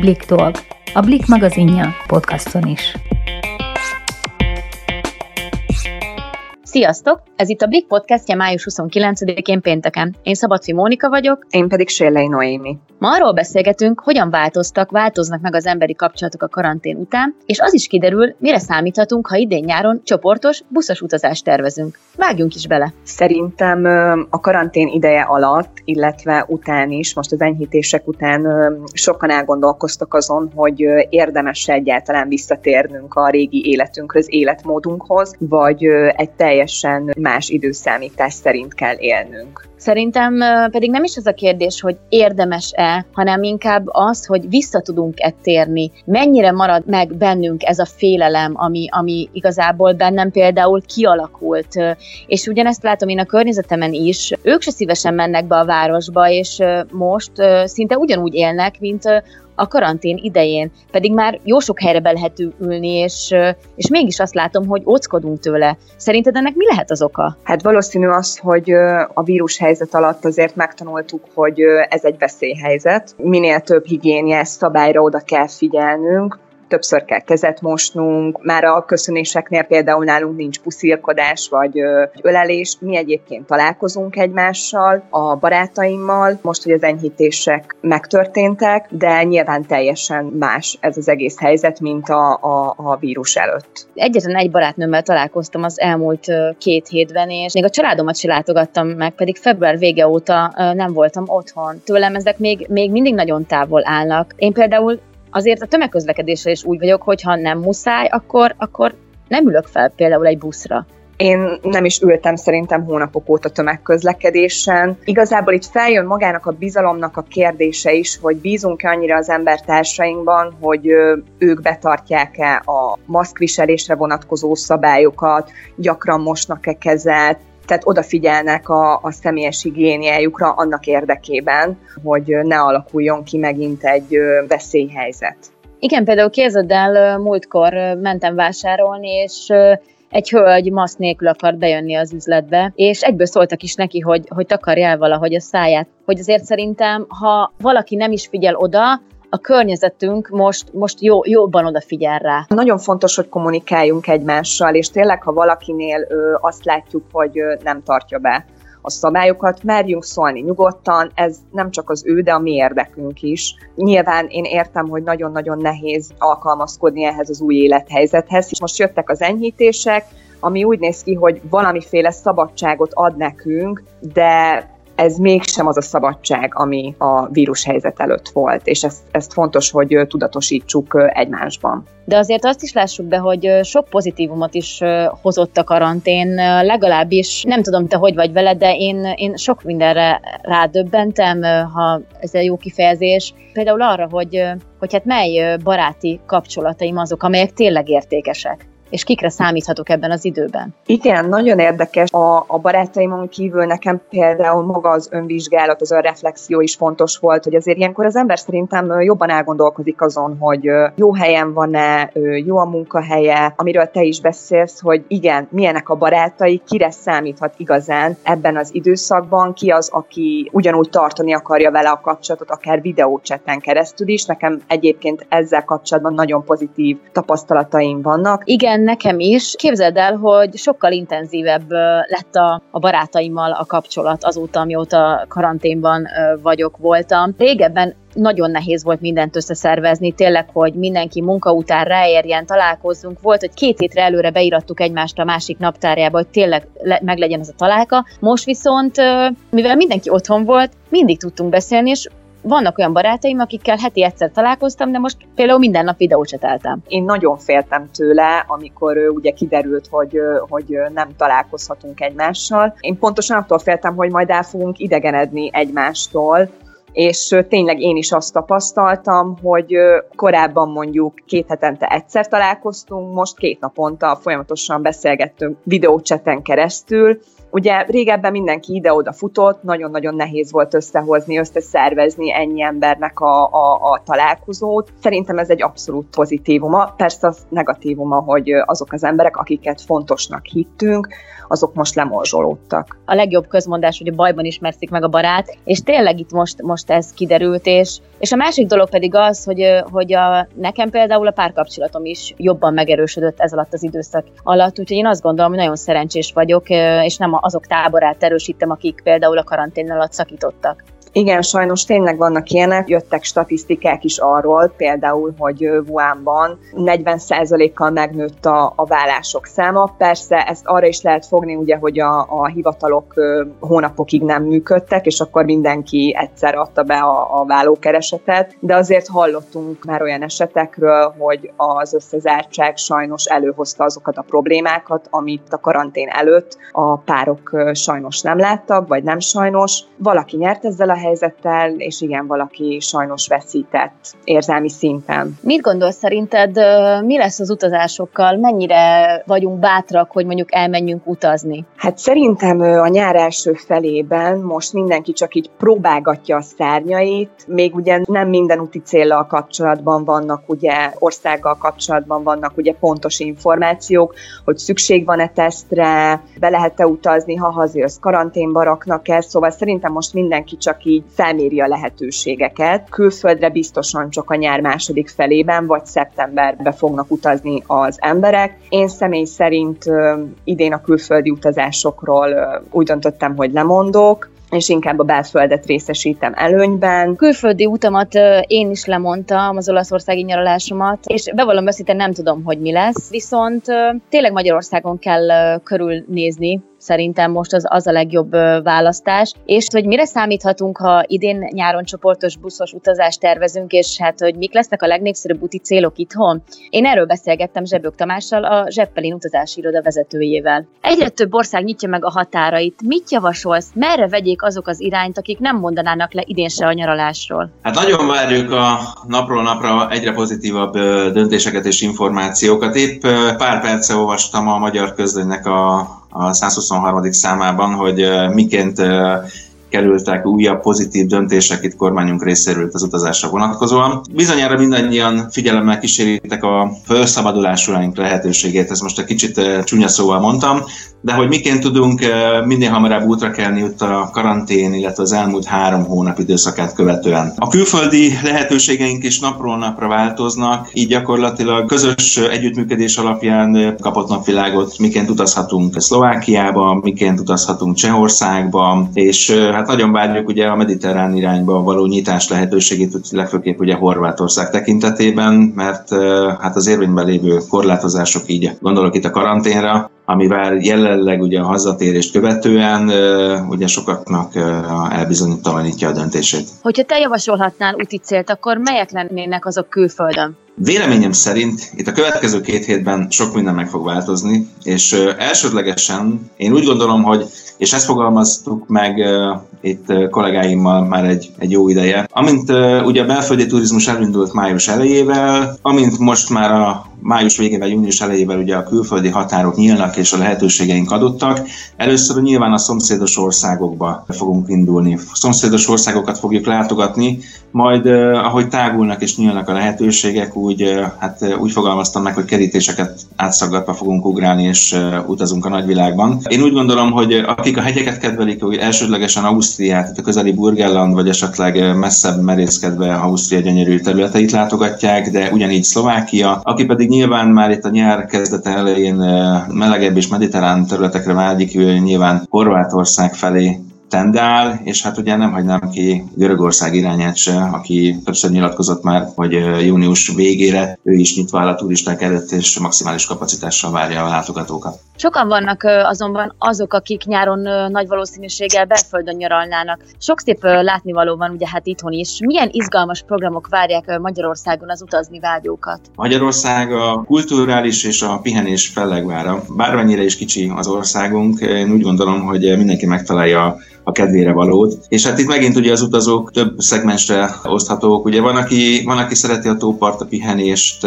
Blick Talk, a Blick magazinja podcaston is. Sziasztok! Ez itt a Blick podcastja május 29-én pénteken. Én Szabadfi Mónika vagyok. Én pedig Shelley Noémi. Ma arról beszélgetünk, hogyan változnak meg az emberi kapcsolatok a karantén után, és az is kiderül, mire számíthatunk, ha idén nyáron csoportos, buszos utazást tervezünk. Vágjunk is bele! Szerintem a karantén ideje alatt, illetve után is, most az enyhítések után sokan elgondolkoztak azon, hogy érdemes-e egyáltalán visszatérnünk a régi életünkhöz, életmódunkhoz, vagy egy teljesen más időszámítás szerint kell élnünk. Szerintem pedig nem is az a kérdés, hogy érdemes-e, hanem inkább az, hogy vissza tudunk-e térni. Mennyire marad meg bennünk ez a félelem, ami igazából bennem például kialakult. És ugyanezt látom én a környezetemen is. Ők se szívesen mennek be a városba, és most szinte ugyanúgy élnek, mint a karantén idején, pedig már jó sok helyre be lehet ülni, és mégis azt látom, hogy óckodunk tőle. Szerinted ennek mi lehet az oka? Hát valószínű az, hogy a vírushelyzet alatt azért megtanultuk, hogy ez egy veszélyhelyzet. Minél több higiéniás szabályra oda kell figyelnünk, többször kell kezet mosnunk, már a köszönéseknél például nálunk nincs puszilkodás vagy ölelés, mi egyébként találkozunk egymással, a barátaimmal, most, hogy az enyhítések megtörténtek, de nyilván teljesen más ez az egész helyzet, mint a vírus előtt. Egyetlen egy barátnőmmel találkoztam az elmúlt 2 hétben, és még a családomat se látogattam meg, pedig február vége óta nem voltam otthon. Tőlem ezek még mindig nagyon távol állnak. Én például azért a tömegközlekedésre is úgy vagyok, hogy ha nem muszáj, akkor nem ülök fel például egy buszra. Én nem is ültem szerintem hónapok óta tömegközlekedésen. Igazából itt feljön magának a bizalomnak a kérdése is, hogy bízunk-e annyira az embertársainkban, hogy ők betartják-e a maszkviselésre vonatkozó szabályokat, gyakran mosnak-e kezet, tehát odafigyelnek a személyes higiéniájukra annak érdekében, hogy ne alakuljon ki megint egy veszélyhelyzet. Igen, például képzeld el, múltkor mentem vásárolni, és egy hölgy maszk nélkül akart bejönni az üzletbe, és egyből szóltak is neki, hogy takarja el valahogy a száját. Hogy azért szerintem, ha valaki nem is figyel oda, a környezetünk most jobban odafigyel rá. Nagyon fontos, hogy kommunikáljunk egymással, és tényleg, ha valakinél azt látjuk, hogy nem tartja be a szabályokat, merjünk szólni nyugodtan, ez nem csak az ő, de a mi érdekünk is. Nyilván én értem, hogy nagyon-nagyon nehéz alkalmazkodni ehhez az új élethelyzethez, és most jöttek az enyhítések, ami úgy néz ki, hogy valamiféle szabadságot ad nekünk, de ez mégsem az a szabadság, ami a vírushelyzet előtt volt, és ezt fontos, hogy tudatosítsuk egymásban. De azért azt is lássuk be, hogy sok pozitívumot is hozott a karantén, legalábbis nem tudom, te hogy vagy vele, de én sok mindenre rádöbbentem, ha ez egy jó kifejezés. Például arra, hogy hát mely baráti kapcsolataim azok, amelyek tényleg értékesek. És kikre számíthatok ebben az időben? Igen, nagyon érdekes. A barátaimon kívül nekem például maga az önvizsgálat, az önreflexió is fontos volt, hogy azért ilyenkor az ember szerintem jobban elgondolkozik azon, hogy jó helyen van-e, jó a munkahelye, amiről te is beszélsz, hogy igen, milyenek a barátai, kire számíthat igazán ebben az időszakban, ki az, aki ugyanúgy tartani akarja vele a kapcsolatot, akár videóchatten keresztül is. Nekem egyébként ezzel kapcsolatban nagyon pozitív tapasztalataim vannak. Igen, nekem is. Képzeld el, hogy sokkal intenzívebb lett a barátaimmal a kapcsolat azóta, amióta karanténban voltam. Régebben nagyon nehéz volt mindent összeszervezni, tényleg, hogy mindenki munka után ráérjen, találkozzunk. Volt, hogy 2 hétre előre beírattuk egymást a másik naptárjába, hogy tényleg meglegyen ez a találka. Most viszont, mivel mindenki otthon volt, mindig tudtunk beszélni, és vannak olyan barátaim, akikkel heti egyszer találkoztam, de most például minden nap videócseteltem. Én nagyon féltem tőle, amikor ugye kiderült, hogy nem találkozhatunk egymással. Én pontosan attól féltem, hogy majd el fogunk idegenedni egymástól, és tényleg én is azt tapasztaltam, hogy korábban mondjuk 2 hetente egyszer találkoztunk, most 2 naponta folyamatosan beszélgettünk videócseten keresztül, Ugye régebben mindenki ide-oda futott, nagyon-nagyon nehéz volt összehozni, összeszervezni ennyi embernek a találkozót. Szerintem ez egy abszolút pozitívuma, persze az negatívuma, hogy azok az emberek, akiket fontosnak hittünk, azok most lemorzsolódtak. A legjobb közmondás, hogy a bajban ismerszik meg a barát, és tényleg itt most ez kiderült, és a másik dolog pedig az, hogy nekem például a párkapcsolatom is jobban megerősödött ez alatt az időszak alatt, úgyhogy én azt gondolom, hogy nagyon szerencsés vagyok, és nem azok táborát erősítem, akik például a karantén alatt szakítottak. Igen, sajnos tényleg vannak ilyenek, jöttek statisztikák is arról, például, hogy Wuhanban 40%-kal megnőtt a vállások száma. Persze ezt arra is lehet fogni, ugye, hogy a hivatalok hónapokig nem működtek, és akkor mindenki egyszer adta be a vállókeresetet, de azért hallottunk már olyan esetekről, hogy az összezártság sajnos előhozta azokat a problémákat, amit a karantén előtt a párok sajnos nem láttak, vagy nem sajnos. Valaki nyert ezzel a helyzettel, és igen, valaki sajnos veszített érzelmi szinten. Mit gondolsz, szerinted mi lesz az utazásokkal? Mennyire vagyunk bátrak, hogy mondjuk elmenjünk utazni? Hát szerintem a nyár első felében most mindenki csak így próbálgatja a szárnyait. Még ugye nem minden úti céllal kapcsolatban vannak, ugye országgal kapcsolatban vannak ugye pontos információk, hogy szükség van-e tesztre, be lehet-e utazni, ha hazajössz, karanténba raknak el. Szóval szerintem most mindenki csak így felméri a lehetőségeket. Külföldre biztosan csak a nyár második felében, vagy szeptemberben fognak utazni az emberek. Én személy szerint idén a külföldi utazásokról úgy döntöttem, hogy lemondok, és inkább a belföldet részesítem előnyben. Külföldi utamat én is lemondtam, az olaszországi nyaralásomat, és bevallom őszintén, nem tudom, hogy mi lesz, viszont tényleg Magyarországon kell körülnézni, szerintem most az a legjobb választás, és hogy mire számíthatunk, ha idén nyáron csoportos buszos utazást tervezünk, és hát, hogy mik lesznek a legnépszerűbb úti célok itthon. Én erről beszélgettem Zsebők Tamással, a Zseppelin Utazási Iroda vezetőjével. Egyre több ország nyitja meg a határait. Mit javasolsz? Merre vegyék azok az irányt, akik nem mondanának le idén se a nyaralásról? Hát nagyon várjuk a napról napra egyre pozitívabb döntéseket és információkat. Épp pár perce olvastam a Magyar Közlönynek a 123. számában, hogy miként kerültek újabb pozitív döntések itt kormányunk részéről az utazásra vonatkozóan. Bizonyára mindannyian figyelemmel kísérjétek a felszabadulás uraink lehetőségét, ezt most egy kicsit csúnya szóval mondtam, de hogy miként tudunk minél hamarabb útra kelni itt a karantén, illetve az elmúlt 3 hónap időszakát követően. A külföldi lehetőségeink is napról napra változnak, így gyakorlatilag közös együttműködés alapján kapott napvilágot, miként utazhatunk Szlovákiába, miként utazhatunk Csehországba, és hát nagyon várjuk ugye a mediterrán irányba való nyitás lehetőségét, legfőképp ugye Horvátország tekintetében, mert hát az érvényben lévő korlátozások, így gondolok itt a karanténra, amivel jelenleg ugye a hazatérést követően ugye sokaknak elbizonytalanítja a döntését. Hogyha te javasolhatnál úti célt, akkor melyek lennének azok külföldön? Véleményem szerint itt a következő 2 hétben sok minden meg fog változni, és elsődlegesen én úgy gondolom, hogy, és ezt fogalmaztuk meg itt kollégáimmal már egy jó ideje, amint ugye a belföldi turizmus elindult május elejével, amint most már a május végével, június elejével ugye a külföldi határok nyílnak és a lehetőségeink adottak. Először nyilván a szomszédos országokba fogunk indulni. Szomszédos országokat fogjuk látogatni, majd ahogy tágulnak és nyílnak a lehetőségek, úgy fogalmaztam meg, hogy kerítéseket átszaggatva fogunk ugrálni és utazunk a nagyvilágban. Én úgy gondolom, hogy akik a hegyeket kedvelik, hogy elsődlegesen Ausztriát, a közeli Burgenland, vagy esetleg messzebb merészkedve Ausztria gyönyörű területeit látogatják, de ugyanígy Szlovákia, aki pedig nyilván már itt a nyár kezdete elején melegebb és mediterrán területekre vágyik, nyilván Horvátország felé tendál, és hát ugye nem hagynám ki Görögország irányát se, aki többször nyilatkozott már, hogy június végére ő is nyitva áll a turisták előtt, és maximális kapacitással várja a látogatókat. Sokan vannak azonban azok, akik nyáron nagy valószínűséggel belföldön nyaralnának. Sok szép látnivaló van ugye hát itthon is. Milyen izgalmas programok várják Magyarországon az utazni vágyókat? Magyarország a kulturális és a pihenés fellegvára. Bármennyire is kicsi az országunk, én úgy gondolom, hogy mindenki megtalálja a kedvére valót. És hát itt megint ugye az utazók több szegmensre oszthatók. Ugye van, aki szereti a tóparta pihenést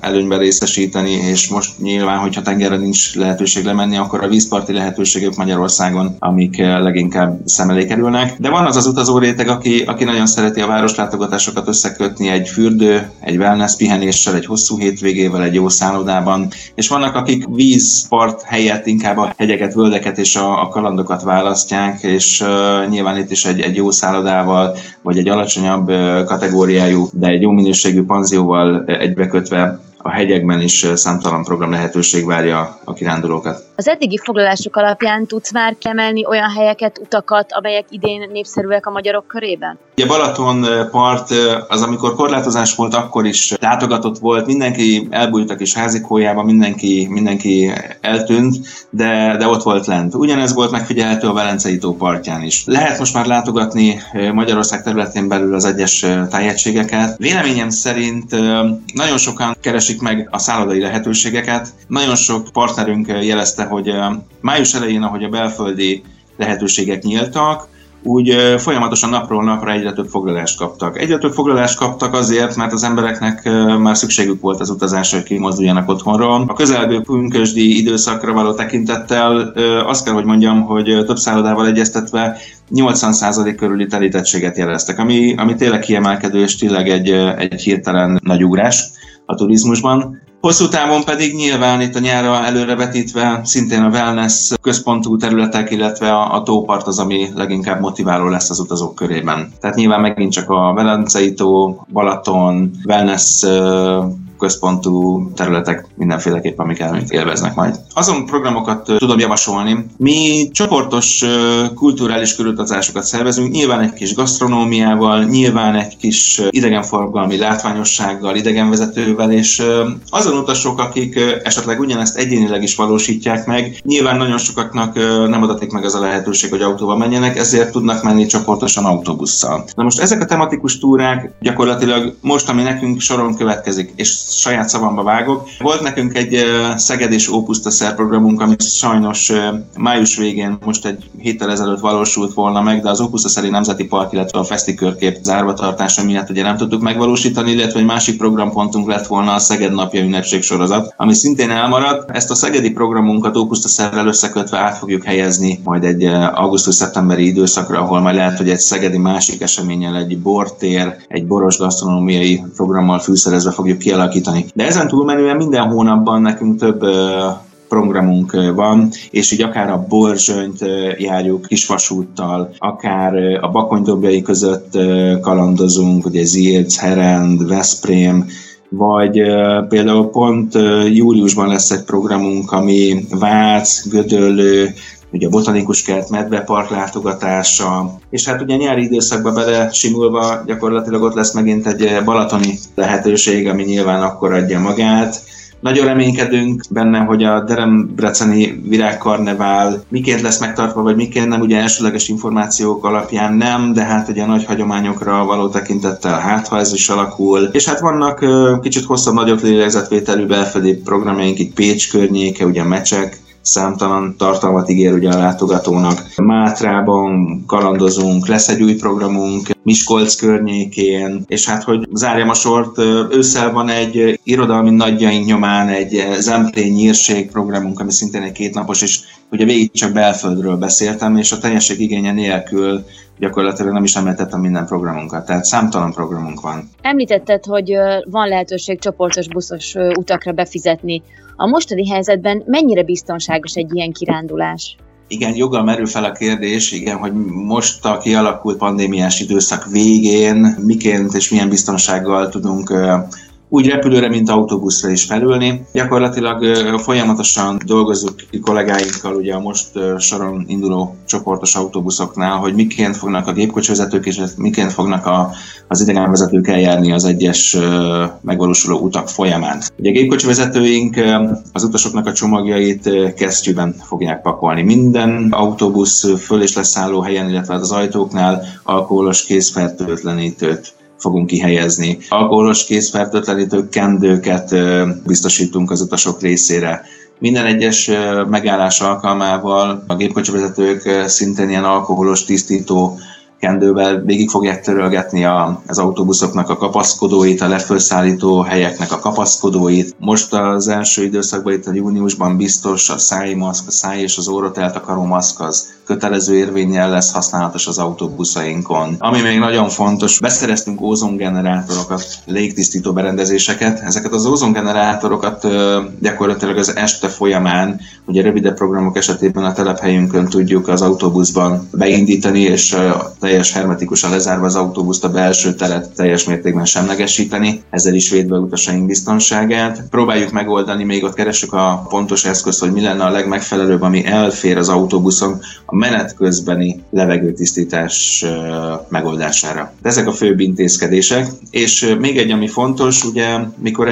előnyben részesíteni, és most nyilván, hogyha tengerre nincs lehetőség lemenni, akkor a vízparti lehetőségek Magyarországon, amik leginkább szem elé kerülnek. De van az az utazó réteg, aki nagyon szereti a városlátogatásokat összekötni egy fürdő, egy wellness pihenéssel, egy hosszú hétvégével, egy jó szállodában. És vannak, akik vízpart helyett inkább a hegyeket, völgyeket és a kalandokat választják, és nyilván itt is egy jó szállodával, vagy egy alacsonyabb kategóriájú, de egy jó minőségű panzióval egybekötve a hegyekben is számtalan program lehetőség várja a kirándulókat. Az eddigi foglalások alapján tudsz már kiemelni olyan helyeket, utakat, amelyek idén népszerűek a magyarok körében? A Balaton part az, amikor korlátozás volt, akkor is látogatott volt, mindenki elbújt a kis házikójába, mindenki eltűnt, de ott volt lent. Ugyanez volt megfigyelhető a Velencei tó partján is. Lehet most már látogatni Magyarország területén belül az egyes tájegységeket. Véleményem szerint nagyon sokan keresik meg a szállodai lehetőségeket. Nagyon sok partnerünk jelezte, hogy május elején, ahogy a belföldi lehetőségek nyíltak, úgy folyamatosan napról napra egyre több foglalást kaptak. Egyre több foglalást kaptak azért, mert az embereknek már szükségük volt az utazásra, hogy kimozduljanak otthonról. A közelgő pünkösdi időszakra való tekintettel azt kell, hogy mondjam, hogy több szállodával egyeztetve 80% körüli telítettséget jeleztek, ami tényleg kiemelkedő és tényleg egy hirtelen nagy ugrás a turizmusban. Hosszú távon pedig nyilván itt a nyárra előrevetítve szintén a wellness központú területek, illetve a tópart az, ami leginkább motiváló lesz az utazók körében. Tehát nyilván megint csak a Velencei tó, Balaton, wellness központú területek mindenféleképpen, amiket élveznek majd. Azon programokat tudom javasolni. Mi csoportos kulturális körutazásokat szervezünk, nyilván egy kis gasztronómiával, nyilván egy kis idegenforgalmi látványossággal, idegenvezetővel, és azon utasok, akik esetleg ugyanezt egyénileg is valósítják meg, nyilván nagyon sokaknak nem adatik meg az a lehetőség, hogy autóval menjenek, ezért tudnak menni csoportosan autóbusszal. Na most ezek a tematikus túrák gyakorlatilag most, ami nekünk soron következik, és saját szavamba vágok. Volt nekünk egy Szeged és Ópusztaszer programunk, ami sajnos május végén, most egy héttel ezelőtt valósult volna meg, de az Ópusztaszeri Nemzeti Park, illetve a Feszti körkép zárvatartása miatt ugye nem tudtuk megvalósítani, illetve egy másik programpontunk lett volna a Szeged napja ünnepségsorozat, ami szintén elmaradt. Ezt a szegedi programunkat Ópusztaszerrel összekötve át fogjuk helyezni majd egy augusztus-szeptemberi időszakra, ahol majd lehet, hogy egy szegedi másik eseménnyel, egy bortér, egy boros gasztronómiai programmal fűszerezve fogjuk kialakítani. De ezen túlmenően minden hónapban nekünk több programunk van, és így akár a Borzsönyt járjuk kisvasúttal, akár a Bakonydobjai között kalandozunk, ugye Zirc, Herend, Veszprém, vagy például pont júliusban lesz egy programunk, ami Vác, Gödöllő, ugye a botanikus kert, medvepark látogatása, és hát ugye nyári időszakba bele simulva gyakorlatilag ott lesz megint egy balatoni lehetőség, ami nyilván akkor adja magát. Nagyon reménykedünk benne, hogy a debreceni virágkarnevál miként lesz megtartva, vagy miként nem, ugye elsőleges információk alapján nem, de hát ugye nagy hagyományokra való tekintettel, hát ha ez is alakul. És hát vannak kicsit hosszabb, nagyobb lélegzetvételű belföldi programjaink, itt Pécs környéke, ugye Mecsek, számtalan tartalmat ígér ugye a látogatónak. Mátrában kalandozunk, lesz egy új programunk Miskolc környékén, és hát, hogy zárjam a sort, ősszel van egy irodalmi nagyjaink nyomán egy Zemplén nyírség programunk, ami szintén egy kétnapos, és ugye végig csak belföldről beszéltem, és a teljesség igénye nélkül gyakorlatilag nem is említettem minden programunkat, tehát számtalan programunk van. Említetted, hogy van lehetőség csoportos buszos utakra befizetni. A mostani helyzetben mennyire biztonságos egy ilyen kirándulás? Igen, joggal merül fel a kérdés, igen, hogy most a kialakult pandémiás időszak végén miként és milyen biztonsággal tudunk úgy repülőre, mint autóbuszra is felülni. Gyakorlatilag folyamatosan dolgozzuk kollégáinkkal ugye a most soron induló csoportos autóbuszoknál, hogy miként fognak a gépkocsvezetők és miként fognak az idegenvezetők eljárni az egyes megvalósuló utak folyamán. Ugye a gépkocsvezetőink az utasoknak a csomagjait kesztyűben fogják pakolni. Minden autóbusz föl- és leszálló helyen, illetve az ajtóknál alkoholos kézfertőtlenítőt fogunk kihelyezni. Alkoholos kézfertőtlenítő kendőket biztosítunk az utasok részére. Minden egyes megállás alkalmával a gépkocsivezetők szintén ilyen alkoholos tisztító kendővel végig fogják törölgetni az autóbuszoknak a kapaszkodóit, a lefölszállító helyeknek a kapaszkodóit. Most az első időszakban, itt a júniusban biztos a szájmaszk, a száj és az orrot eltakaró maszk az kötelező érvénnyel lesz használatos az autóbuszainkon. Ami még nagyon fontos, beszereztünk ózongenerátorokat, légtisztító berendezéseket. Ezeket az ózongenerátorokat gyakorlatilag az este folyamán, ugye rövidebb programok esetében a telephelyünkön tudjuk az autóbuszban beindítani, és teljes hermetikusan lezárva az autóbuszt, a belső teret teljes mértékben semlegesíteni, ezzel is védve utasaink biztonságát. Próbáljuk megoldani, még ott keressük a pontos eszközt, hogy mi lenne a legmegfelelőbb, ami elfér az autóbuszon a menet közbeni levegőtisztítás megoldására. De ezek a főbb intézkedések. És még egy, ami fontos, ugye, mikor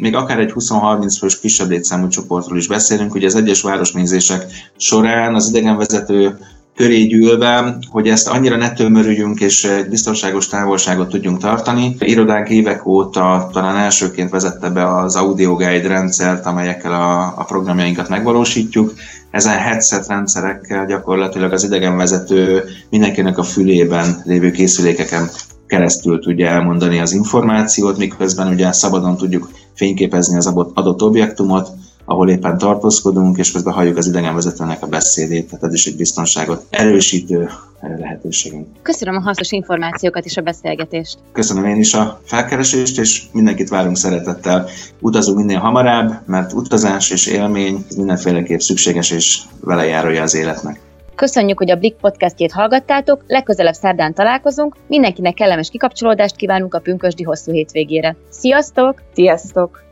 még akár egy 20-30 fős kisebb létszámú csoportról is beszélünk, ugye az egyes városnézések során az idegenvezető köré gyűlve, hogy ezt annyira ne tömörüljünk és biztonságos távolságot tudjunk tartani. Irodánk évek óta talán elsőként vezette be az audio guide rendszert, amelyekkel a programjainkat megvalósítjuk. Ezen headset rendszerekkel gyakorlatilag az idegenvezető mindenkinek a fülében lévő készülékeken keresztül tudja elmondani az információt, miközben ugye szabadon tudjuk fényképezni az adott objektumot, ahol éppen tartózkodunk, és közben halljuk az idegenvezetőnek a beszédét, tehát ez is egy biztonságot erősítő lehetőségünk. Köszönöm a hasznos információkat és a beszélgetést. Köszönöm én is a felkeresést, és mindenkit várunk szeretettel. Utazunk minél hamarabb, mert utazás és élmény mindenféleképp szükséges és vele járója az életnek. Köszönjük, hogy a Blick podcastjét hallgattátok, legközelebb szerdán találkozunk, mindenkinek kellemes kikapcsolódást kívánunk a pünkösdi hosszú hétvégére. Sziasztok! Sziasztok!